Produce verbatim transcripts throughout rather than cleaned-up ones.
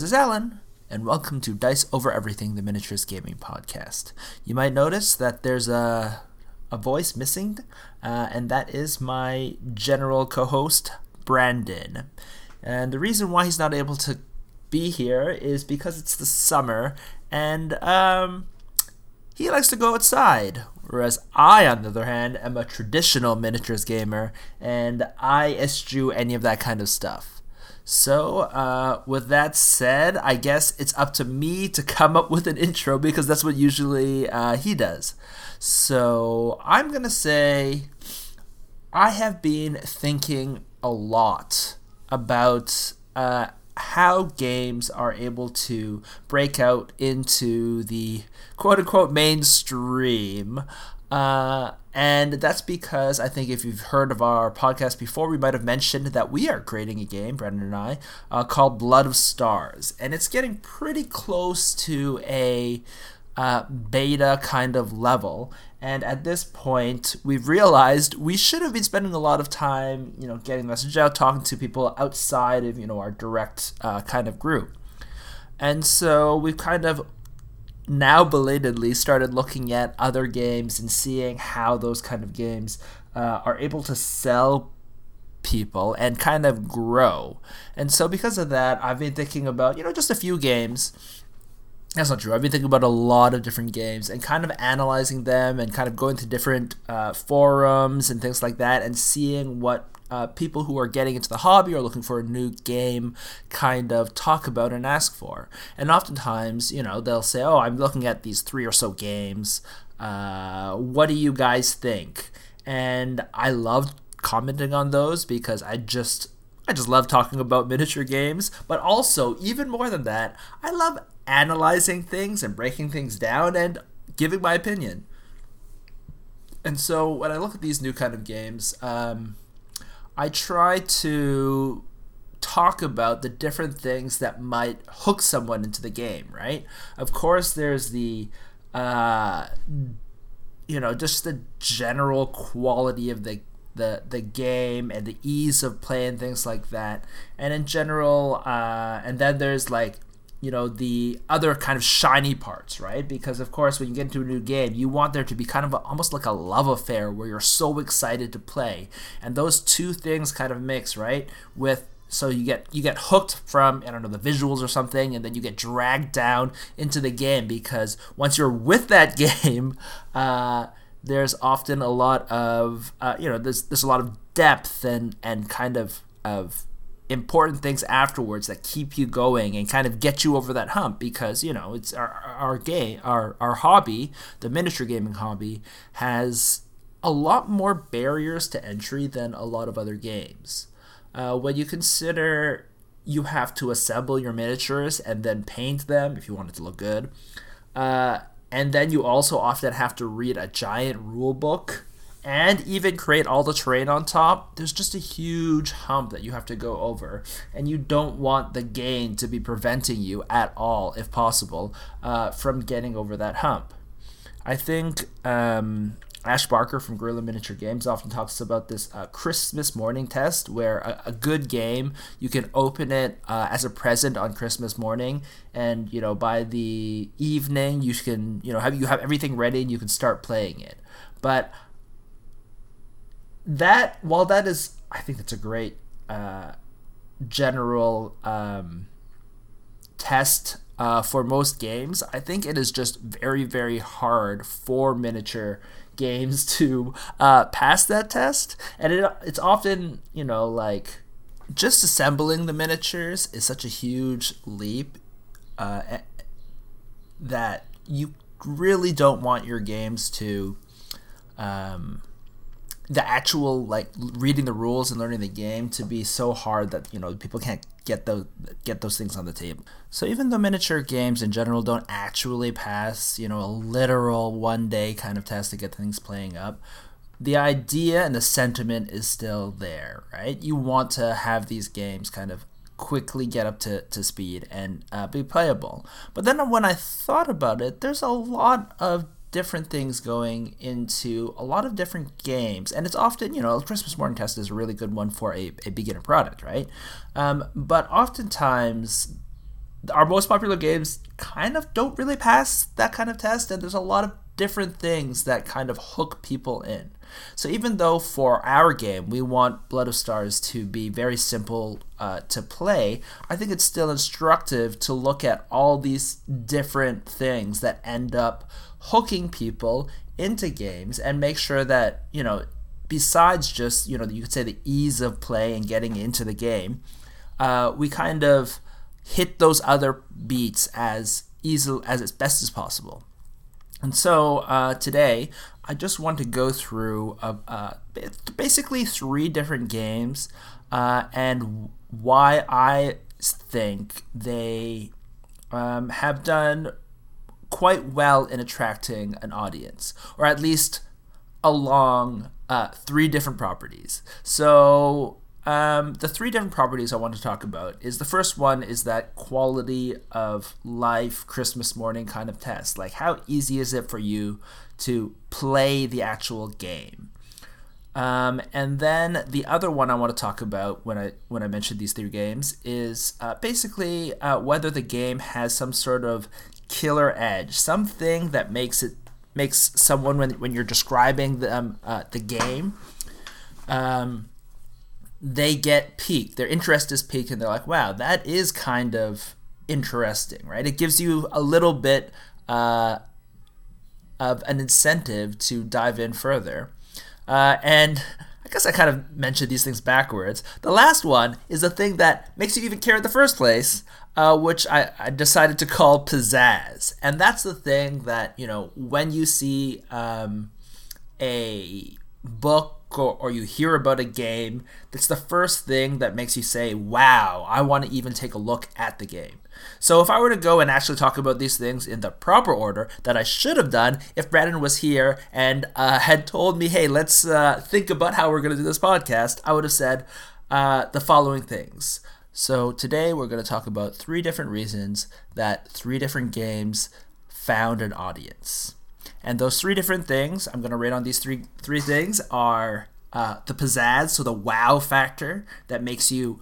guys, it's Alan, and welcome to Dice Over Everything, the Miniatures Gaming Podcast. You might notice that there's a a voice missing, uh, and that is my general co-host, Brandon. And the reason why he's not able to be here is because it's the summer, and um, he likes to go outside. Whereas I, on the other hand, am a traditional miniatures gamer, and I eschew any of that kind of stuff. So, uh, with that said, I guess it's up to me to come up with an intro, because that's what usually uh, he does. So, I'm going to say I have been thinking a lot about uh, how games are able to break out into the quote-unquote mainstream, uh, and that's because I think if you've heard of our podcast before, we might have mentioned that we are creating a game, Brandon and I, uh, called Blood of Stars, and it's getting pretty close to a uh, beta kind of level. And at this point, we've realized we should have been spending a lot of time, you know, getting the message out, talking to people outside of, you know, our direct uh, kind of group. And so we've kind of now belatedly started looking at other games and seeing how those kind of games uh, are able to sell people and kind of grow. And so because of that, I've been thinking about, you know, just a few games. That's not true. I've been thinking about a lot of different games and kind of analyzing them and kind of going to different uh, forums and things like that and seeing what uh, people who are getting into the hobby or looking for a new game kind of talk about and ask for. And oftentimes, you know, they'll say, oh, I'm looking at these three or so games. Uh, what do you guys think? And I love commenting on those because I just, I just love talking about miniature games. But also, even more than that, I love analyzing things and breaking things down and giving my opinion. And so when I look at these new kind of games, um, I try to talk about the different things that might hook someone into the game, right? Of course, there's the, uh, you know, just the general quality of the the the game and the ease of play and things like that. And in general, uh, and then there's like, you know, the other kind of shiny parts, right? Because of course, when you get into a new game, you want there to be kind of a, almost like a love affair where you're so excited to play. And those two things kind of mix, right? With, so you get you get hooked from, I don't know, the visuals or something, and then you get dragged down into the game because once you're with that game, uh, there's often a lot of, uh, you know, there's there's a lot of depth and, and kind of, of important things afterwards that keep you going and kind of get you over that hump because, you know, it's our our game, our our hobby, the miniature gaming hobby, has a lot more barriers to entry than a lot of other games. Uh, when you consider you have to assemble your miniatures and then paint them if you want it to look good, uh, and then you also often have to read a giant rule book and even create all the terrain on top, there's just a huge hump that you have to go over. And you don't want the game to be preventing you at all, if possible, uh, from getting over that hump. I think um, Ash Barker from Guerrilla Miniature Games often talks about this uh, Christmas morning test, where a, a good game, you can open it uh, as a present on Christmas morning, and you know by the evening you can you know have you have everything ready and you can start playing it. But that, while that is, I think that's a great uh, general um, test uh, for most games, I think it is just very, very hard for miniature games to uh, pass that test. And it it's often, you know, like just assembling the miniatures is such a huge leap uh, that you really don't want your games to... Um, the actual like reading the rules and learning the game to be so hard that you know people can't get those get those things on the table. So even though miniature games in general don't actually pass you know a literal one day kind of test to get things playing up, the idea and the sentiment is still there, right? You want to have these games kind of quickly get up to, to speed and uh, be playable. But then when I thought about it, there's a lot of different things going into a lot of different games, and it's often, you know, a Christmas morning test is a really good one for a, a beginner product, right? Um, but oftentimes our most popular games kind of don't really pass that kind of test, and there's a lot of different things that kind of hook people in. So even though for our game we want Blood of Stars to be very simple uh, to play, I think it's still instructive to look at all these different things that end up hooking people into games and make sure that, you know, besides just, you know, you could say the ease of play and getting into the game, uh, we kind of hit those other beats as easily as as best as possible. And so uh, today, I just want to go through uh, uh, basically three different games uh, and why I think they um, have done quite well in attracting an audience, or at least along uh, three different properties. So um, the three different properties I want to talk about is, the first one is that quality of life Christmas morning kind of test. Like, how easy is it for you to play the actual game? Um, and then the other one I want to talk about when I when I mention these three games is uh, basically uh, whether the game has some sort of killer edge, something that makes it makes someone when when you're describing them uh, the game, um, they get piqued. Their interest is piqued, and they're like, "Wow, that is kind of interesting, right?" It gives you a little bit uh, of an incentive to dive in further. Uh, and I guess I kind of mentioned these things backwards. The last one is the thing that makes you even care in the first place, uh, which I, I decided to call Pizazz. And that's the thing that, you know, when you see um, a book or, or you hear about a game, that's the first thing that makes you say, wow, I want to even take a look at the game. So if I were to go and actually talk about these things in the proper order that I should have done if Brandon was here and uh, had told me, hey, let's uh, think about how we're going to do this podcast, I would have said uh, the following things. So today we're going to talk about three different reasons that three different games found an audience. And those three different things I'm going to rate on these three three things are uh, the pizzazz, so the wow factor that makes you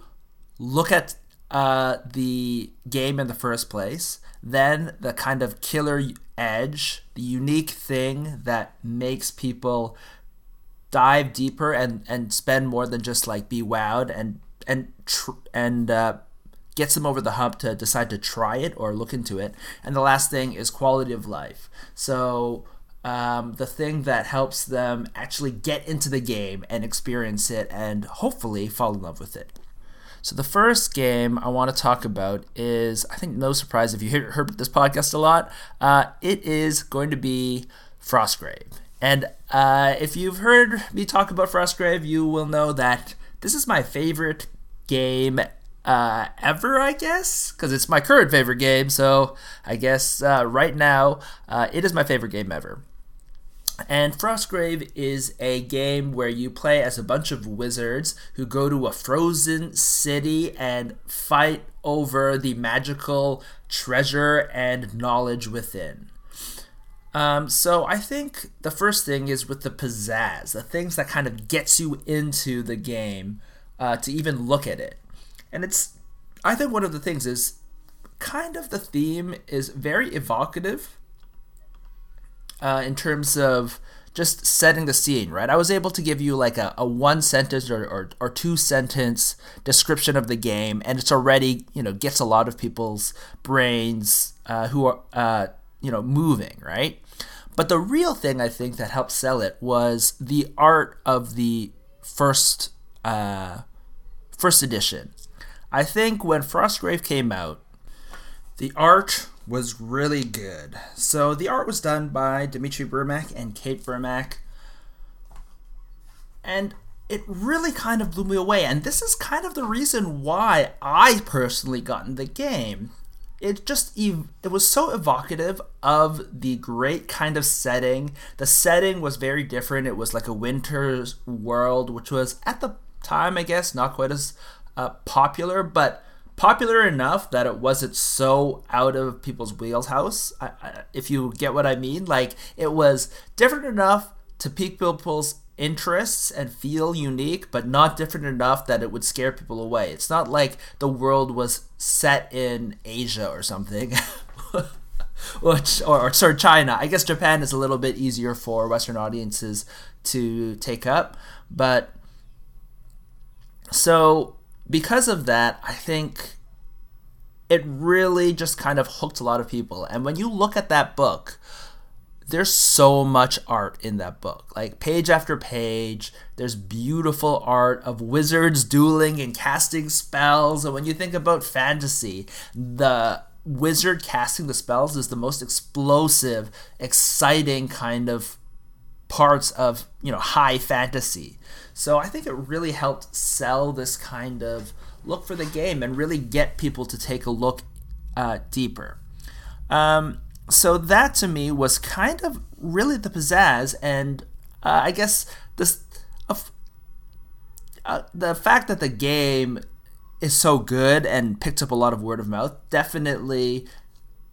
look at Uh, the game in the first place, then the kind of killer edge, the unique thing that makes people dive deeper and, and spend more than just like be wowed and and tr- and uh, gets them over the hump to decide to try it or look into it. And the last thing is quality of life. So um, the thing that helps them actually get into the game and experience it and hopefully fall in love with it. So the first game I want to talk about is, I think no surprise if you heard this podcast a lot, uh, it is going to be Frostgrave. And uh, if you've heard me talk about Frostgrave, you will know that this is my favorite game uh, ever, I guess, because it's my current favorite game. So I guess uh, right now uh, it is my favorite game ever. And Frostgrave is a game where you play as a bunch of wizards who go to a frozen city and fight over the magical treasure and knowledge within. Um, so I think the first thing is with the pizzazz, the things that kind of gets you into the game uh, to even look at it. And it's, I think one of the things is kind of the theme is very evocative. Uh, in terms of just setting the scene, right? I was able to give you like a, a one sentence or, or, or two sentence description of the game, and it's already, you know, gets a lot of people's brains uh, who are, uh, you know, moving, right? But the real thing I think that helped sell it was the art of the first, uh, first edition. I think when Frostgrave came out, the art was really good. So the art was done by Dmitry Burmak and Kate Burmak, and it really kind of blew me away. And this is kind of the reason why I personally got in the game. It just it was so evocative of the great kind of setting. The setting was very different. It was like a winter's world, which was at the time, I guess, not quite as uh, popular, but popular enough that it wasn't so out of people's wheelhouse, I, I, if you get what I mean. Like, it was different enough to pique people's interests and feel unique, but not different enough that it would scare people away. It's not like the world was set in Asia or something, which or, or sorry, China. I guess Japan is a little bit easier for Western audiences to take up, but so because of that, I think it really just kind of hooked a lot of people. And when you look at that book, there's so much art in that book, like page after page. There's beautiful art of wizards dueling and casting spells. And when you think about fantasy, the wizard casting the spells is the most explosive, exciting kind of parts of, you know, high fantasy. So I think it really helped sell this kind of look for the game and really get people to take a look uh, deeper. Um, so that to me was kind of really the pizzazz, and uh, I guess this uh, uh, the fact that the game is so good and picked up a lot of word of mouth definitely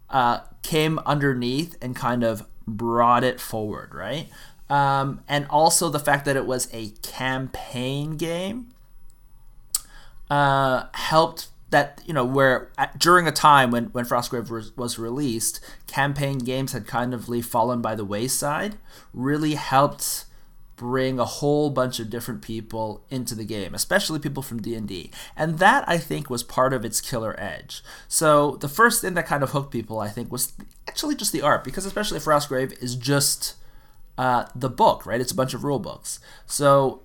uh, came underneath and kind of brought it forward, right? Um, and also the fact that it was a campaign game Uh, helped that, you know, where at, during a time when, when Frostgrave was, was released, campaign games had kind of fallen by the wayside, really helped bring a whole bunch of different people into the game, especially people from D and D. And that, I think, was part of its killer edge. So the first thing that kind of hooked people, I think, was actually just the art, because especially Frostgrave is just uh, the book, right? It's a bunch of rule books. So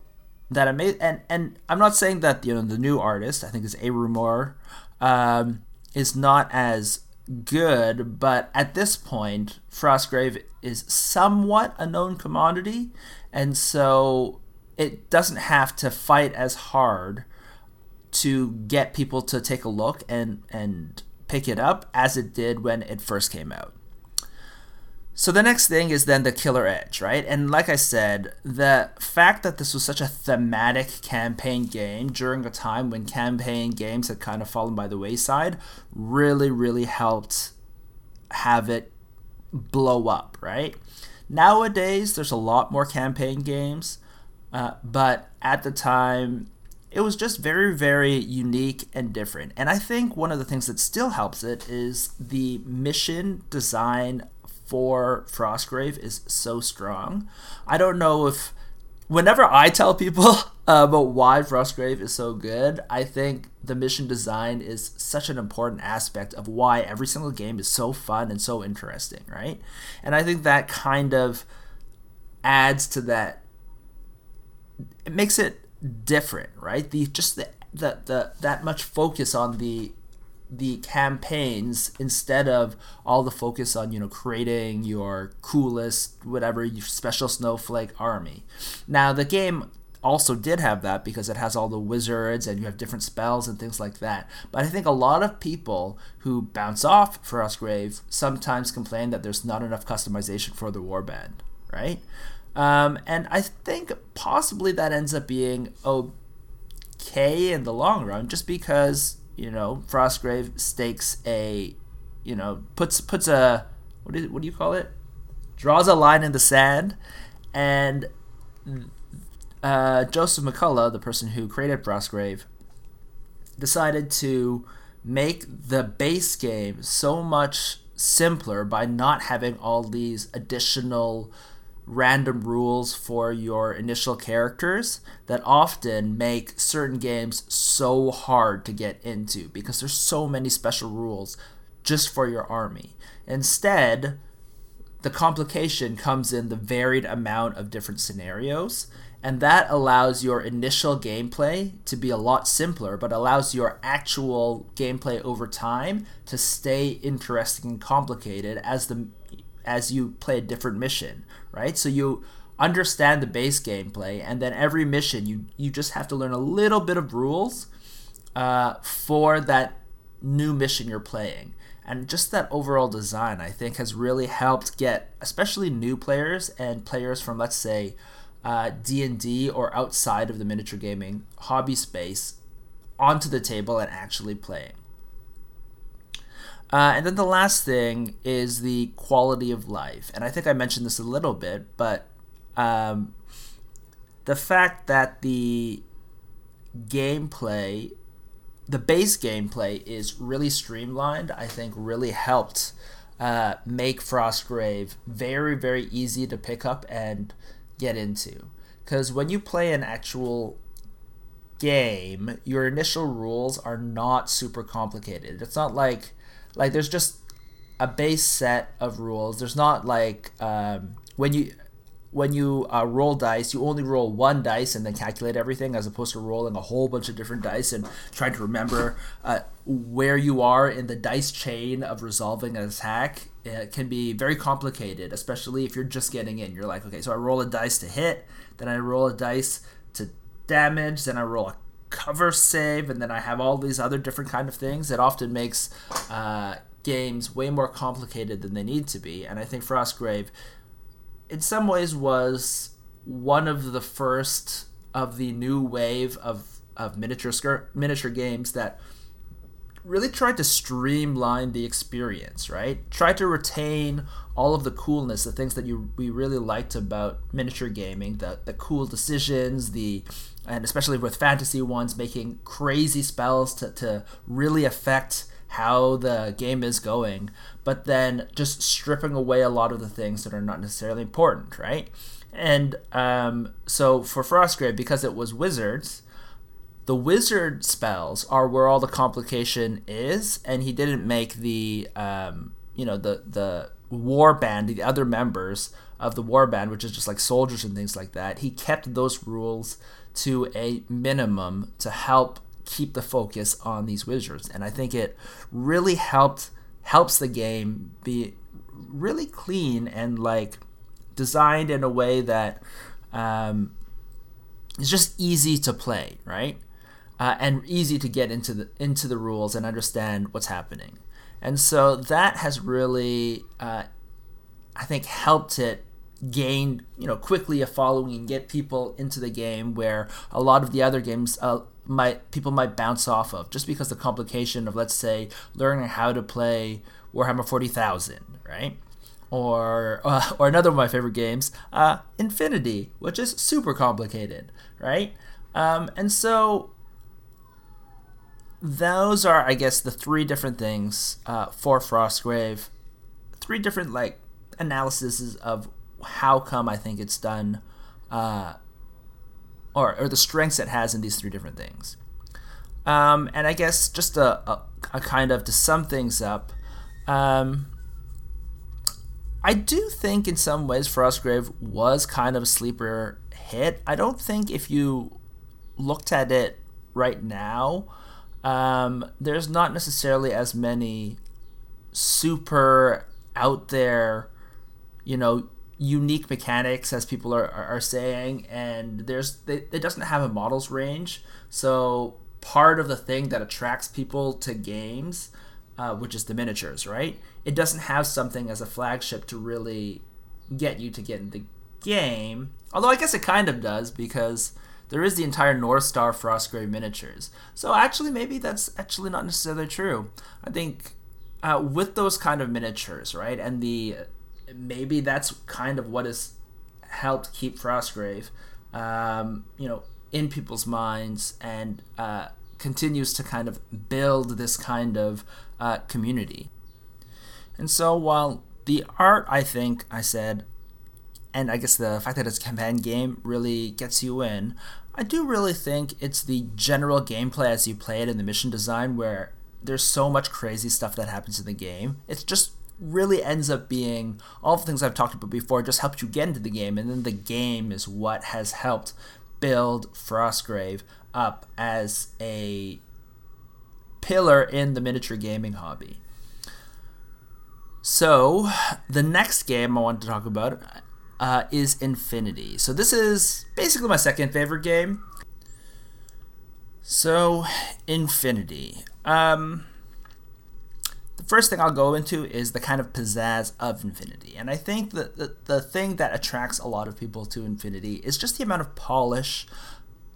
that amazing, and and I'm not saying that, you know, the new artist, I think is A. Rumor, um, is not as good, but at this point, Frostgrave is somewhat a known commodity, and so it doesn't have to fight as hard to get people to take a look and and pick it up as it did when it first came out. So the next thing is then the Killer Edge, right? And like I said, the fact that this was such a thematic campaign game during a time when campaign games had kind of fallen by the wayside really, really helped have it blow up, right? Nowadays, there's a lot more campaign games, uh, but at the time, it was just very, very unique and different. And I think one of the things that still helps it is the mission design for Frostgrave is so strong. I don't know if, whenever I tell people uh, about why Frostgrave is so good, I think the mission design is such an important aspect of why every single game is so fun and so interesting, right? And I think that kind of adds to that. It makes it different, right? The just the the, the that much focus on the the campaigns instead of all the focus on, you know, creating your coolest, whatever, your special snowflake army. Now, the game also did have that because it has all the wizards and you have different spells and things like that. But I think a lot of people who bounce off Frostgrave sometimes complain that there's not enough customization for the warband, right? Um, and I think possibly that ends up being okay in the long run just because, you know, Frostgrave stakes a, you know, puts puts a, what do, what do you call it? Draws a line in the sand. And uh, Joseph McCullough, the person who created Frostgrave, decided to make the base game so much simpler by not having all these additional random rules for your initial characters that often make certain games so hard to get into because there's so many special rules just for your army. Instead, the complication comes in the varied amount of different scenarios, and that allows your initial gameplay to be a lot simpler, but allows your actual gameplay over time to stay interesting and complicated as the as you play a different mission, right? So you understand the base gameplay, and then every mission you you just have to learn a little bit of rules uh, for that new mission you're playing. And just that overall design, I think, has really helped get especially new players and players from, let's say, uh, D and D or outside of the miniature gaming hobby space onto the table and actually playing. Uh, and then the last thing is the quality of life. And I think I mentioned this a little bit, but um, the fact that the gameplay, the base gameplay is really streamlined, I think really helped uh, make Frostgrave very, very easy to pick up and get into. Because when you play an actual game, your initial rules are not super complicated. It's not like, like there's just a base set of rules. There's not like um, when you when you uh, roll dice, you only roll one dice and then calculate everything, as opposed to rolling a whole bunch of different dice and trying to remember uh, where you are in the dice chain of resolving an attack. It can be very complicated, especially if you're just getting in. You're like, okay, so I roll a dice to hit, then I roll a dice to damage, then I roll a cover save, and then I have all these other different kind of things. It often makes uh, games way more complicated than they need to be, and I think Frostgrave in some ways was one of the first of the new wave of, of miniature miniature games that really tried to streamline the experience, right? Tried to retain all of the coolness, the things that you we really liked about miniature gaming, the the cool decisions, the and especially with fantasy ones, making crazy spells to, to really affect how the game is going, but then just stripping away a lot of the things that are not necessarily important, right? And um, so for Frostgrave, because it was wizards, the wizard spells are where all the complication is, and he didn't make the um, you know the the warband, the other members of the warband, which is just like soldiers and things like that. He kept those rules to a minimum to help keep the focus on these wizards, and I think it really helped helps the game be really clean and like designed in a way that um, is just easy to play, right? Uh, and easy to get into the into the rules and understand what's happening. And so that has really, uh, I think, helped it gain you know quickly a following and get people into the game, where a lot of the other games. Uh, might people might bounce off of, just because the complication of, let's say, learning how to play Warhammer forty thousand, right? Or uh, or another of my favorite games, uh, Infinity, which is super complicated, right? Um, and so those are, I guess, the three different things uh, for Frostgrave, three different like analyses of how come I think it's done uh Or, or the strengths it has in these three different things. Um, and I guess just a, a, a kind of to sum things up, um, I do think in some ways Frostgrave was kind of a sleeper hit. I don't think if you looked at it right now, um, there's not necessarily as many super out there, you know, unique mechanics as people are are saying, and there's they, it doesn't have a models range. So part of the thing that attracts people to games, uh, which is the miniatures, right? It doesn't have something as a flagship to really get you to get in the game. Although I guess it kind of does, because there is the entire North Star Frostgrave miniatures. So actually, maybe that's actually not necessarily true. I think uh, with those kind of miniatures, right, and the maybe that's kind of what has helped keep Frostgrave, um, you know, in people's minds, and uh, continues to kind of build this kind of uh, community. And so while the art, I think I said, and I guess the fact that it's a campaign game really gets you in, I do really think it's the general gameplay as you play it and the mission design, where there's so much crazy stuff that happens in the game. It's just really ends up being all the things I've talked about before, just helped you get into the game, and then the game is what has helped build Frostgrave up as a pillar in the miniature gaming hobby. So the next game I wanted to talk about uh, is Infinity. So this is basically my second favorite game. So Infinity. Um... First thing I'll go into is the kind of pizzazz of Infinity, and I think the, the the thing that attracts a lot of people to Infinity is just the amount of polish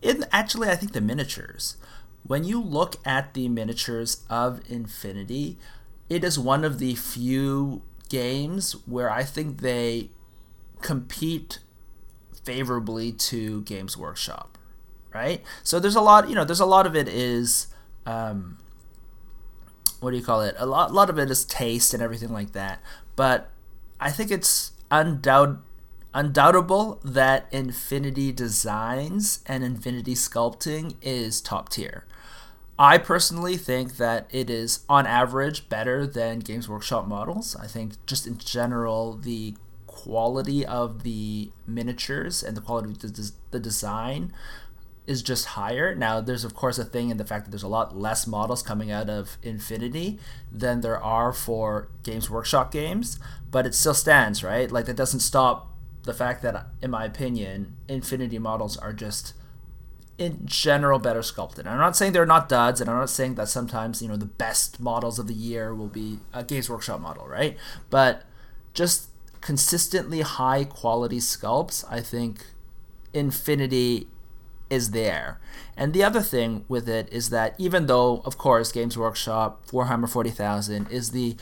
in actually I think the miniatures. When you look at the miniatures of Infinity, it is one of the few games where I think they compete favorably to Games Workshop, right? So there's a lot, you know, there's a lot of it is, um, what do you call it? A lot, a lot of it is taste and everything like that. But I think it's undoubt, undoubtable that Infinity Designs and Infinity Sculpting is top tier. I personally think that it is, on average, better than Games Workshop models. I think just in general, the quality of the miniatures and the quality of the, the design is just higher. Now, there's, of course, a thing in the fact that there's a lot less models coming out of Infinity than there are for Games Workshop games, but it still stands, right? Like, that doesn't stop the fact that, in my opinion, Infinity models are just, in general, better sculpted. And I'm not saying they're not duds, and I'm not saying that sometimes, you know, the best models of the year will be a Games Workshop model, right? But just consistently high quality sculpts, I think Infinity is there. And the other thing with it is that even though, of course, Games Workshop, Warhammer forty thousand is the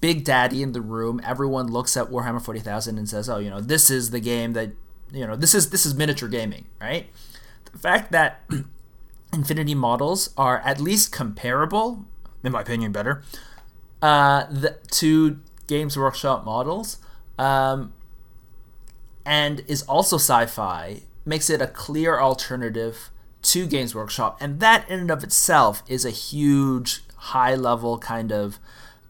big daddy in the room, everyone looks at Warhammer forty thousand and says, oh, you know, this is the game that, you know, this is this is miniature gaming, right? The fact that Infinity models are at least comparable, in my opinion, better, uh, the, to Games Workshop models, um, and is also sci-fi, makes it a clear alternative to Games Workshop. And that in and of itself is a huge, high-level kind of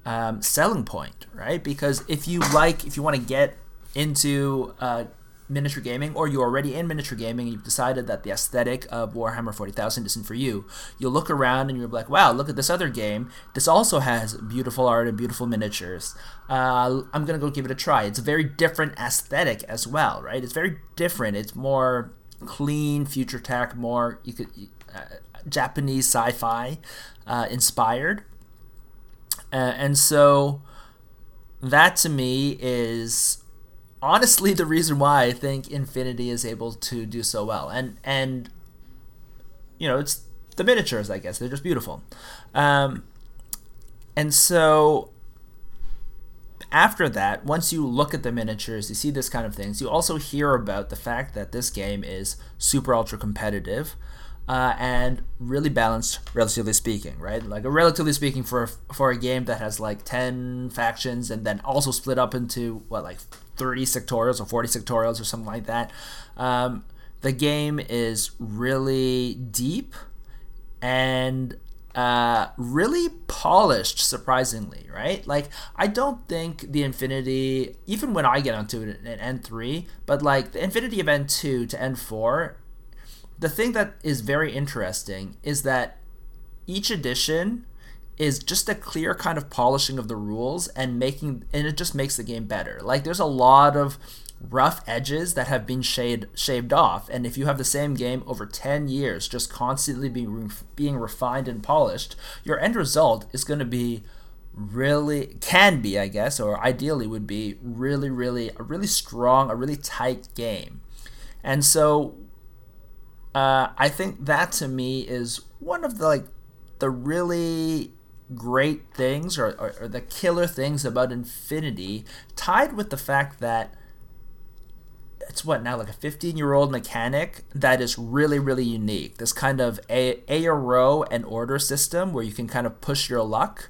um, selling point, right? Because if you like, if you want to get into uh, miniature gaming, or you're already in miniature gaming and you've decided that the aesthetic of Warhammer forty thousand isn't for you, you'll look around and you'll be like, wow, look at this other game. This also has beautiful art and beautiful miniatures. Uh, I'm going to go give it a try. It's a very different aesthetic as well, right? It's very different. It's more clean, future tech, more you could uh, Japanese sci-fi uh, inspired. Uh, and so that to me is honestly the reason why I think Infinity is able to do so well. And, and you know, it's the miniatures, I guess. They're just beautiful. Um, and so after that, once you look at the miniatures, you see this kind of things. You also hear about the fact that this game is super ultra competitive uh, and really balanced, relatively speaking, right? Like, relatively speaking, for, for a game that has like ten factions and then also split up into, what, like thirty sectorials or forty sectorials or something like that. Um, the game is really deep and uh, really polished, surprisingly, right? Like, I don't think the Infinity, even when I get onto it in N three, but like the Infinity of N two to N four, the thing that is very interesting is that each edition is just a clear kind of polishing of the rules and making, and it just makes the game better. Like, there's a lot of rough edges that have been shaved shaved off, and if you have the same game over ten years just constantly being being refined and polished, your end result is going to be really, can be, I guess, or ideally would be really, really, a really strong, a really tight game. And so uh, I think that to me is one of the, like, the really great things or, or, or the killer things about Infinity, tied with the fact that it's what now like a fifteen year old mechanic that is really, really unique. This kind of a, a row and order system where you can kind of push your luck,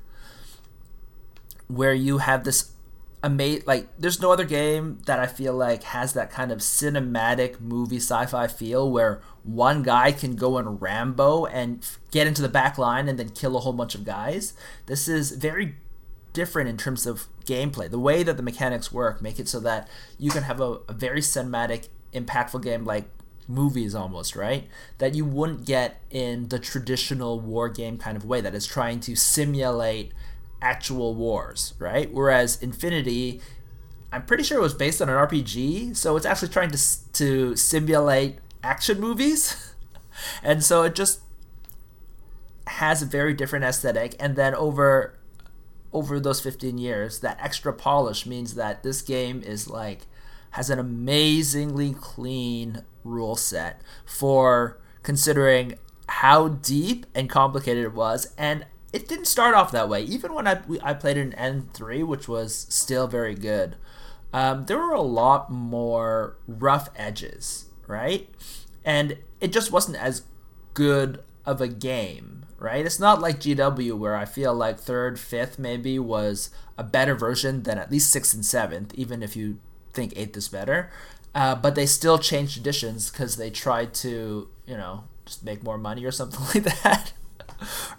where you have this amazing, like, there's no other game that I feel like has that kind of cinematic movie sci-fi feel where one guy can go and Rambo and get into the back line and then kill a whole bunch of guys. This is very different in terms of gameplay. The way that the mechanics work make it so that you can have a, a very cinematic, impactful game, like movies almost, right? That you wouldn't get in the traditional war game kind of way that is trying to simulate actual wars, right? Whereas Infinity, I'm pretty sure it was based on an R P G, so it's actually trying to to simulate action movies. And so it just has a very different aesthetic, and then over over those fifteen years, that extra polish means that this game is like has an amazingly clean rule set for considering how deep and complicated it was. And it didn't start off that way. Even when I, I played in N three, which was still very good, um, there were a lot more rough edges, right? And it just wasn't as good of a game, right? It's not like G W, where I feel like third, fifth maybe was a better version than at least sixth and seventh, even if you think eighth is better. Uh, but they still changed editions because they tried to, you know, just make more money or something like that.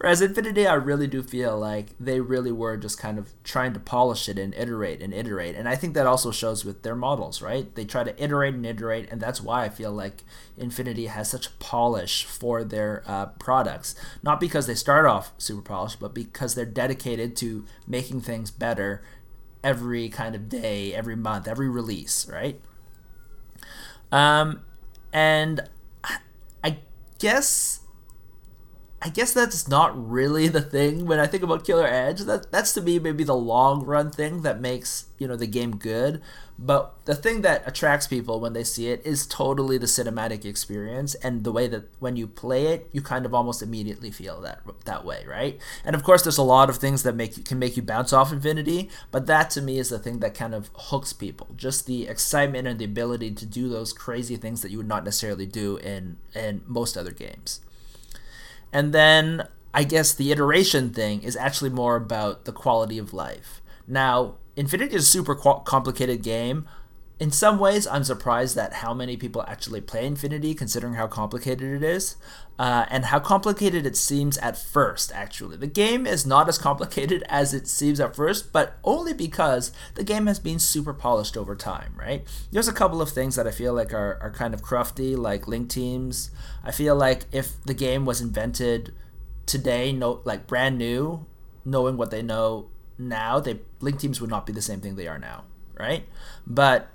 Whereas Infinity, I really do feel like they really were just kind of trying to polish it and iterate and iterate. And I think that also shows with their models, right? They try to iterate and iterate, and that's why I feel like Infinity has such polish for their uh, products. Not because they start off super polished, but because they're dedicated to making things better every kind of day, every month, every release, right? Um, and I guess... I guess that's not really the thing when I think about Killer Edge. That that's to me maybe the long run thing that makes, you know, the game good. But the thing that attracts people when they see it is totally the cinematic experience and the way that when you play it, you kind of almost immediately feel that that way, right? And of course, there's a lot of things that make you, can make you bounce off Infinity, but that to me is the thing that kind of hooks people. Just the excitement and the ability to do those crazy things that you would not necessarily do in in most other games. And then I guess the iteration thing is actually more about the quality of life. Now, Infinity is a super qu- complicated game. In some ways, I'm surprised at how many people actually play Infinity, considering how complicated it is, uh, and how complicated it seems at first, actually. The game is not as complicated as it seems at first, but only because the game has been super polished over time, right? There's a couple of things that I feel like are, are kind of crufty, like link teams. I feel like if the game was invented today, no, like brand new, knowing what they know now, they, link teams would not be the same thing they are now, right? But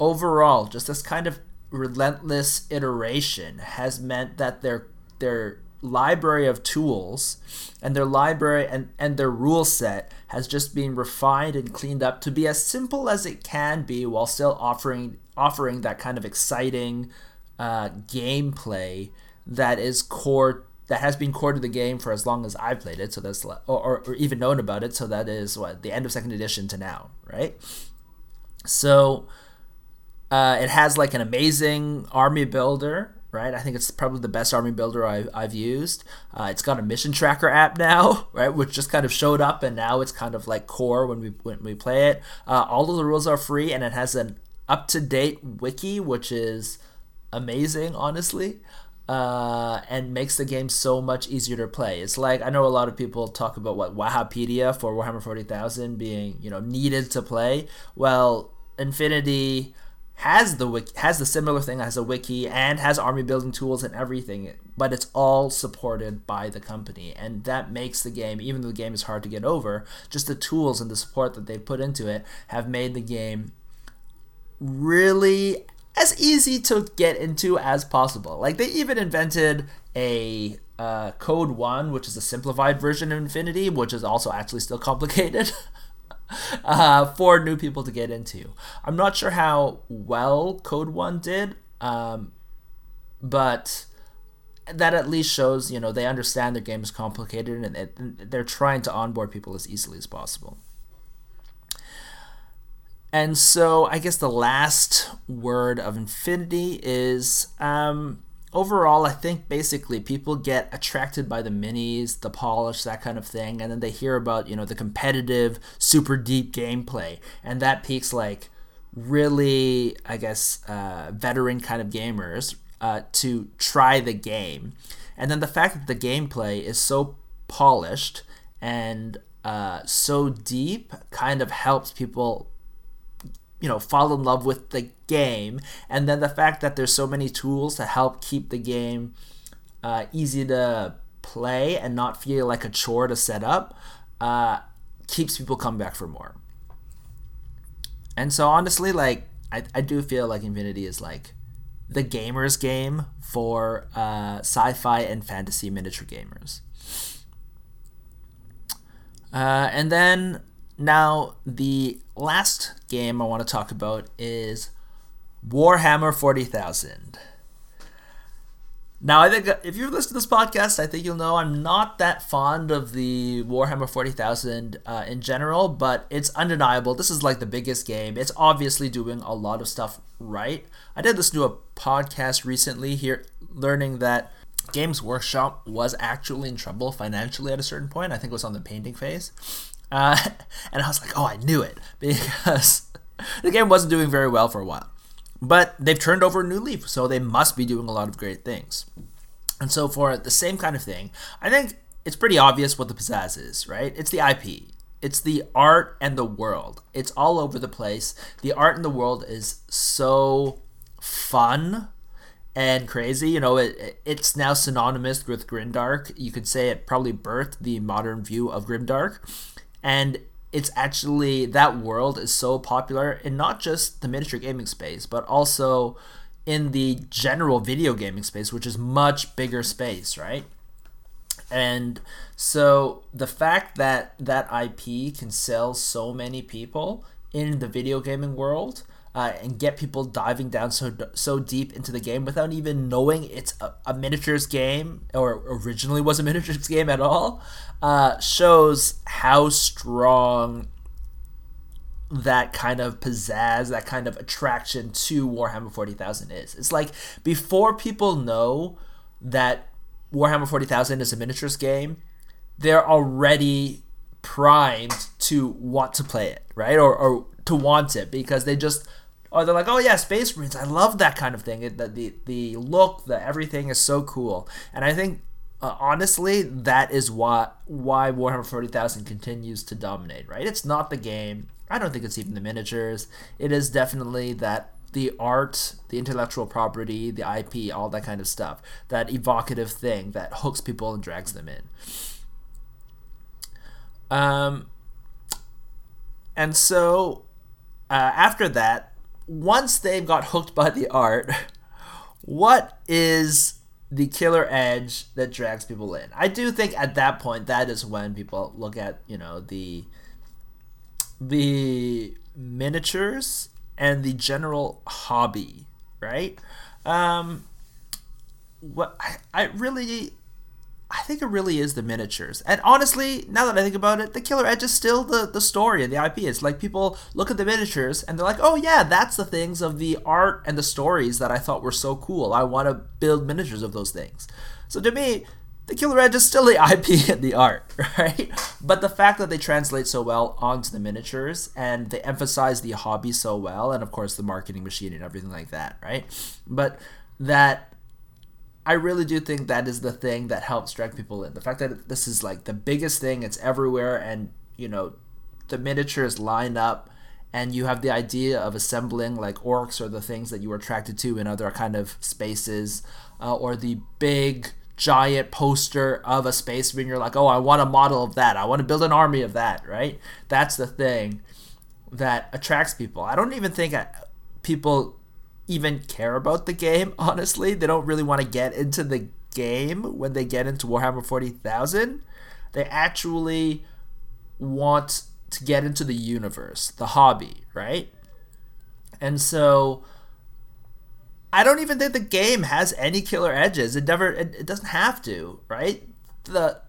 overall, just this kind of relentless iteration has meant that their their library of tools and their library and, and their rule set has just been refined and cleaned up to be as simple as it can be while still offering offering that kind of exciting uh, gameplay that is core that has been core to the game for as long as I've played it. So that's or, or, or even known about it. So that is what the end of second edition to now, right? So. Uh, it has like an amazing army builder, right? I think it's probably the best army builder I've, I've used. Uh, it's got a mission tracker app now, right? Which just kind of showed up, and now it's kind of like core when we when we play it. Uh, all of the rules are free, and it has an up-to-date wiki, which is amazing, honestly, uh, and makes the game so much easier to play. It's like, I know a lot of people talk about what Wahapedia for Warhammer forty thousand being, you know, needed to play. Well, Infinity has the wiki, has the similar thing, has a wiki and has army building tools and everything, but it's all supported by the company, and that makes the game, even though the game is hard to get over, just the tools and the support that they've put into it have made the game really as easy to get into as possible. Like, they even invented a uh, Code One, which is a simplified version of Infinity, which is also actually still complicated. Uh, for new people to get into. I'm not sure how well Code One did, um, but that at least shows, you know, they understand their game is complicated and it, they're trying to onboard people as easily as possible. And so I guess the last word of Infinity is... Um, Overall, I think basically people get attracted by the minis, the polish, that kind of thing, and then they hear about, you know, the competitive, super deep gameplay, and that piques like really, I guess, uh, veteran kind of gamers uh, to try the game, and then the fact that the gameplay is so polished and uh, so deep kind of helps people, you know, fall in love with the game. And then the fact that there's so many tools to help keep the game uh, easy to play and not feel like a chore to set up uh, keeps people coming back for more. And so honestly, like, I, I do feel like Infinity is like the gamer's game for uh, sci-fi and fantasy miniature gamers. Uh, and then now the last game I want to talk about is Warhammer forty thousand. Now, I think if you've listened to this podcast, I think you'll know I'm not that fond of the Warhammer forty thousand uh, in general, but it's undeniable. This is like the biggest game. It's obviously doing a lot of stuff right. I did listen to a podcast recently here learning that Games Workshop was actually in trouble financially at a certain point. I think it was on the painting phase. Uh, and I was like, oh, I knew it, because the game wasn't doing very well for a while. But they've turned over a new leaf, so they must be doing a lot of great things. And so for the same kind of thing, I think it's pretty obvious what the Pizazz is, right? It's the I P. It's the art and the world. It's all over the place. The art and the world is so fun and crazy. You know, it it's now synonymous with Grimdark. You could say it probably birthed the modern view of Grimdark. And it's actually, that world is so popular in not just the miniature gaming space, but also in the general video gaming space, which is much bigger space, right? And so the fact that that I P can sell so many people in the video gaming world uh, and get people diving down so so deep into the game without even knowing it's a, a miniatures game, or originally was a miniatures game at all, Uh, shows how strong that kind of Pizazz, that kind of attraction to Warhammer forty thousand is. It's like, before people know that Warhammer forty thousand is a miniatures game, they're already primed to want to play it, right? Or, or to want it, because they just, or they're like, oh yeah, Space Marines, I love that kind of thing. It, the, the, the look, the everything is so cool. And I think Uh, honestly, that is why why Warhammer forty thousand continues to dominate, right? It's not the game. I don't think it's even the miniatures. It is definitely that the art, the intellectual property, the I P, all that kind of stuff, that evocative thing that hooks people and drags them in. Um, and so uh, after that, once they've got hooked by the art, what is the killer edge that drags people in? I do think at that point, that is when people look at, you know, the the miniatures and the general hobby, right? Um, what I, I really, I think it really is the miniatures. And honestly, now that I think about it, the killer edge is still the, the story and the I P. It's like people look at the miniatures and they're like, oh yeah, that's the things of the art and the stories that I thought were so cool. I want to build miniatures of those things. So to me, the killer edge is still the I P and the art, right? But the fact that they translate so well onto the miniatures and they emphasize the hobby so well, and of course the marketing machine and everything like that, right? But that, I really do think that is the thing that helps drag people in. The fact that this is like the biggest thing, it's everywhere, and you know, the miniatures line up, and you have the idea of assembling like orcs or the things that you were attracted to in other kind of spaces, uh, or the big giant poster of a space when you're like, oh, I want a model of that. I want to build an army of that, right? That's the thing that attracts people. I don't even think I, people... even care about the game, honestly. They don't really want to get into the game when they get into Warhammer forty thousand. They actually want to get into the universe, the hobby, right? And so I don't even think the game has any killer edges. It never, it, it doesn't have to, right? The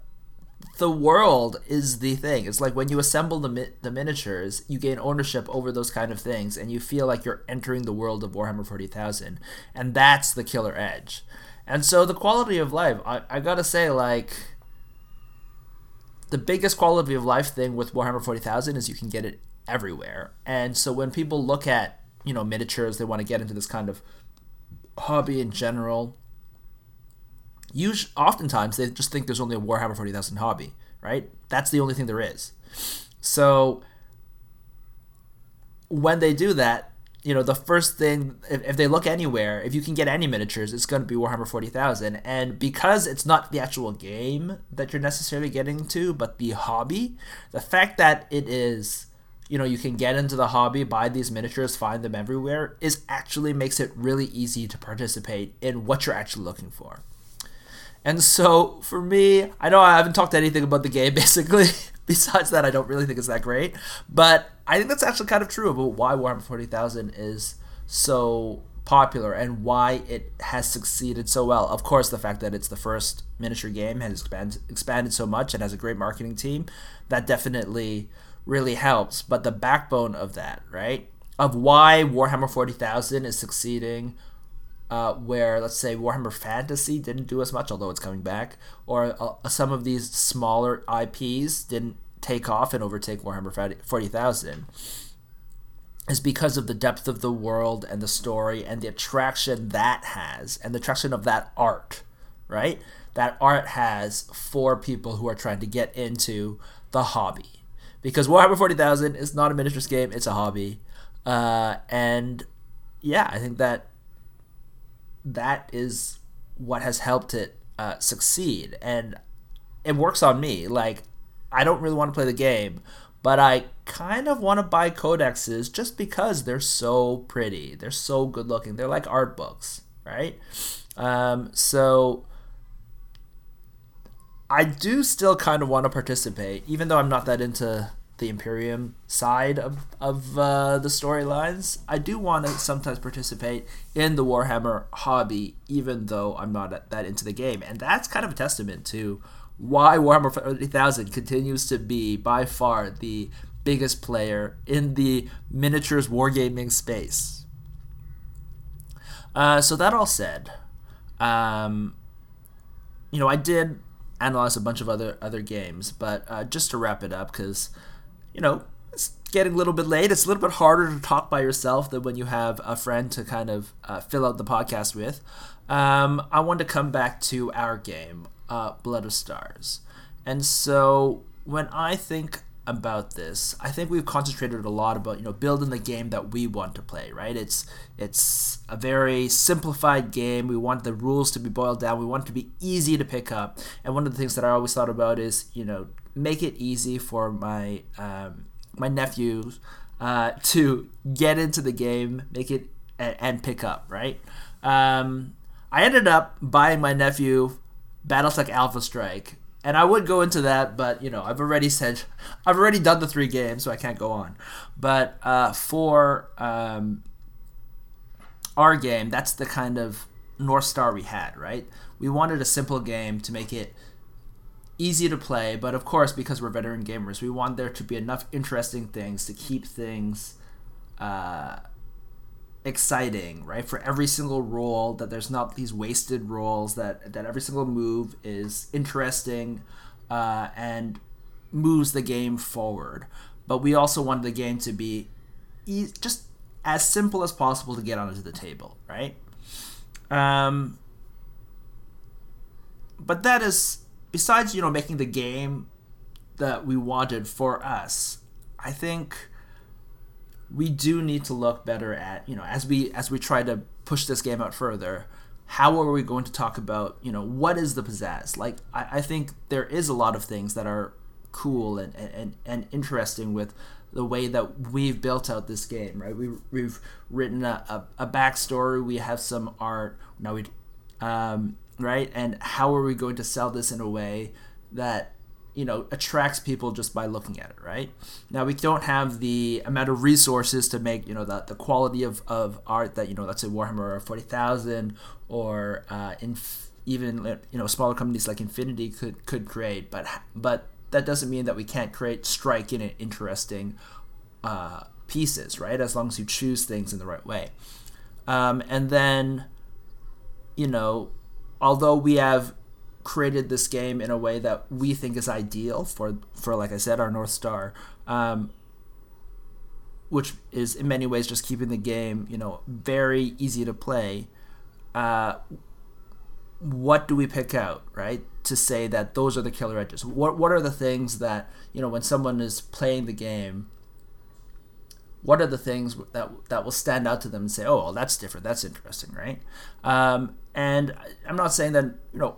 the world is the thing. It's like when you assemble the mi- the miniatures, you gain ownership over those kind of things, and you feel like you're entering the world of Warhammer forty thousand, and that's the killer edge. And so the quality of life, I, I gotta say, like, the biggest quality of life thing with Warhammer forty thousand is you can get it everywhere. And so when people look at, you know, miniatures, they want to get into this kind of hobby in general, usually, oftentimes they just think there's only a Warhammer forty thousand hobby, right? That's the only thing there is. So when they do that, you know, the first thing, if, if they look anywhere, if you can get any miniatures, it's going to be Warhammer forty thousand. And because it's not the actual game that you're necessarily getting to, but the hobby, the fact that it is, you know, you can get into the hobby, buy these miniatures, find them everywhere, is actually makes it really easy to participate in what you're actually looking for. And so for me, I know I haven't talked anything about the game, basically. Besides that, I don't really think it's that great. But I think that's actually kind of true about why Warhammer forty thousand is so popular and why it has succeeded so well. Of course, the fact that it's the first miniature game has expanded, expanded so much and has a great marketing team, that definitely really helps. But the backbone of that, right, of why Warhammer forty thousand is succeeding, uh, where, let's say, Warhammer Fantasy didn't do as much, although it's coming back, or uh, some of these smaller I Ps didn't take off and overtake Warhammer forty thousand, is because of the depth of the world and the story and the attraction that has, and the attraction of that art, right? That art has for people who are trying to get into the hobby. Because Warhammer forty thousand is not a miniatures game, it's a hobby. Uh, and yeah, I think that that is what has helped it uh, succeed. And it works on me. Like, I don't really want to play the game, but I kind of want to buy codexes just because they're so pretty. They're so good looking. They're like art books, right? Um, so I do still kind of want to participate, even though I'm not that into the Imperium side of, of uh, the storylines. I do want to sometimes participate in the Warhammer hobby, even though I'm not that into the game. And that's kind of a testament to why Warhammer forty thousand continues to be by far the biggest player in the miniatures wargaming space. Uh, so that all said, um, you know, I did analyze a bunch of other other games, but uh, just to wrap it up, because, you know, it's getting a little bit late. It's a little bit harder to talk by yourself than when you have a friend to kind of uh, fill out the podcast with. Um, I wanted to come back to our game, Uh, Blood of Stars. And so when I think about this, I think we've concentrated a lot about, you know, building the game that we want to play, right? It's it's a very simplified game. We want the rules to be boiled down. We want it to be easy to pick up. And one of the things that I always thought about is, you know, make it easy for my um, my nephews uh, to get into the game, make it and, and pick up, right? Um, I ended up buying my nephew Battletech Alpha Strike, and I would go into that, but, you know, I've already said I've already done the three games, so I can't go on. But uh, for um, our game, that's the kind of North Star we had, right? We wanted a simple game to make it easy to play, but of course, because we're veteran gamers, we want there to be enough interesting things to keep things uh, exciting, right? For every single roll, that there's not these wasted rolls, that that every single move is interesting uh, and moves the game forward. But we also wanted the game to be e- just as simple as possible to get onto the table, right? Um, but that is, besides, you know, making the game that we wanted for us, I think we do need to look better at, you know, as we as we try to push this game out further, how are we going to talk about, you know, what is the pizzazz? Like, I, I think there is a lot of things that are cool and, and, and interesting with the way that we've built out this game, right? We, we've written a, a, a backstory, we have some art, now we, um, right? And how are we going to sell this in a way that, you know, attracts people just by looking at it, right? Now, we don't have the amount of resources to make, you know, the, the quality of, of art that, you know, let's say Warhammer forty thousand or uh, inf- even, you know, smaller companies like Infinity could, could create, but but that doesn't mean that we can't create striking and interesting uh, pieces, right? As long as you choose things in the right way. Um, and then, you know, although we have created this game in a way that we think is ideal for, for like I said, our North Star, um, which is in many ways just keeping the game, you know, very easy to play. Uh, what do we pick out, right, to say that those are the killer edges? What what are the things that, you know, when someone is playing the game, what are the things that that will stand out to them and say, oh, well, that's different, that's interesting, right? Um, and I'm not saying that, you know,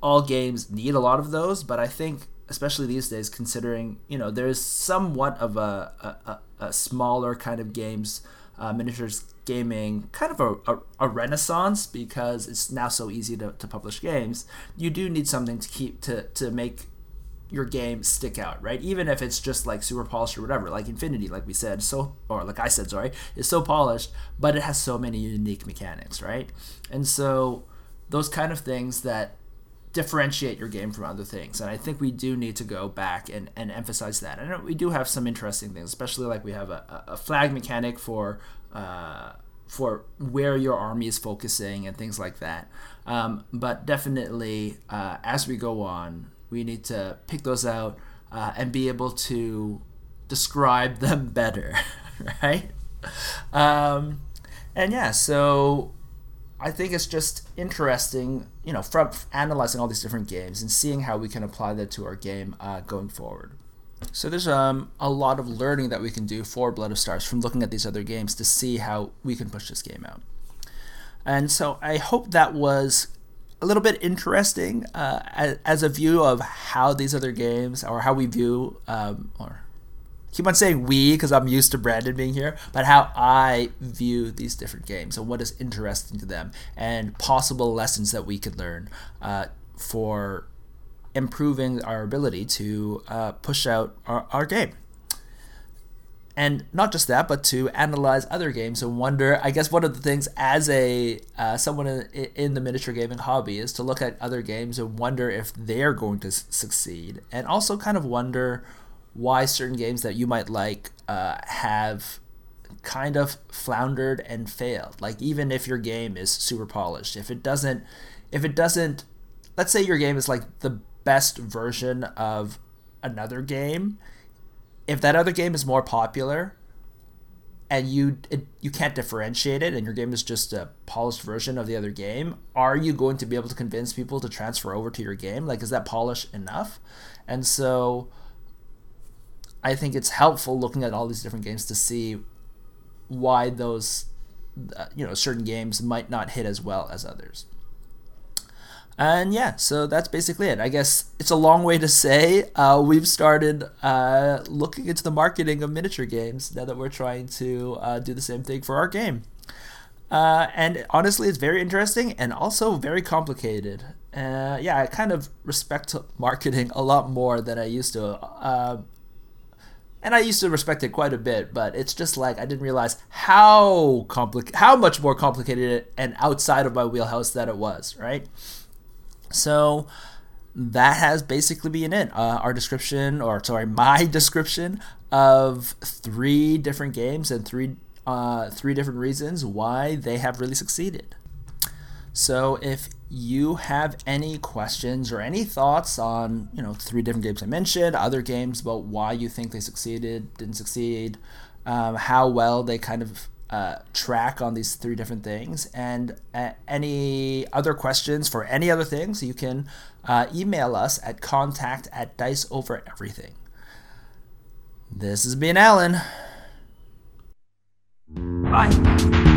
all games need a lot of those, but I think especially these days, considering, you know, there's somewhat of a a, a smaller kind of games, uh, miniatures gaming, kind of a, a, a renaissance, because it's now so easy to, to publish games. You do need something to keep to to make your game stick out, right? Even if it's just like super polished or whatever, like Infinity, like we said, so or like I said, sorry, is so polished, but it has so many unique mechanics, right? And so those kind of things that differentiate your game from other things. And I think we do need to go back and, and emphasize that. And we do have some interesting things, especially like we have a, a flag mechanic for uh, for where your army is focusing and things like that. Um, but definitely, uh, as we go on, we need to pick those out uh, and be able to describe them better, right? Um, and yeah, so I think it's just interesting, you know, from analyzing all these different games and seeing how we can apply that to our game uh, going forward. So there's um, a lot of learning that we can do for Blood of Stars from looking at these other games to see how we can push this game out. And so I hope that was a little bit interesting uh, as, as a view of how these other games, or how we view, um, or keep on saying we because I'm used to Brandon being here, but how I view these different games and what is interesting to them and possible lessons that we could learn uh, for improving our ability to uh, push out our, our game. And not just that, but to analyze other games and wonder, I guess one of the things as a uh, someone in, in the miniature gaming hobby is to look at other games and wonder if they're going to succeed, and also kind of wonder why certain games that you might like uh, have kind of floundered and failed. Like even if your game is super polished, if it doesn't, if it doesn't, let's say your game is like the best version of another game, if that other game is more popular and you it, you can't differentiate it and your game is just a polished version of the other game, are you going to be able to convince people to transfer over to your game? Like, is that polish enough? And so I think it's helpful looking at all these different games to see why those, uh, you know, certain games might not hit as well as others. And yeah, so that's basically it. I guess it's a long way to say uh, we've started uh, looking into the marketing of miniature games now that we're trying to uh, do the same thing for our game. Uh, and honestly, it's very interesting and also very complicated. Uh, yeah, I kind of respect marketing a lot more than I used to. Uh, and I used to respect it quite a bit, but it's just like I didn't realize how compli- how much more complicated and outside of my wheelhouse that it was, right? So that has basically been it. Uh, our description, or sorry, my description of three different games and three uh, three different reasons why they have really succeeded. So if you have any questions or any thoughts on, you know, three different games I mentioned, other games about why you think they succeeded, didn't succeed, um, how well they kind of Uh, track on these three different things, and uh, any other questions for any other things, you can uh, email us at contact at Dice Over Everything. This has been Alan. Bye.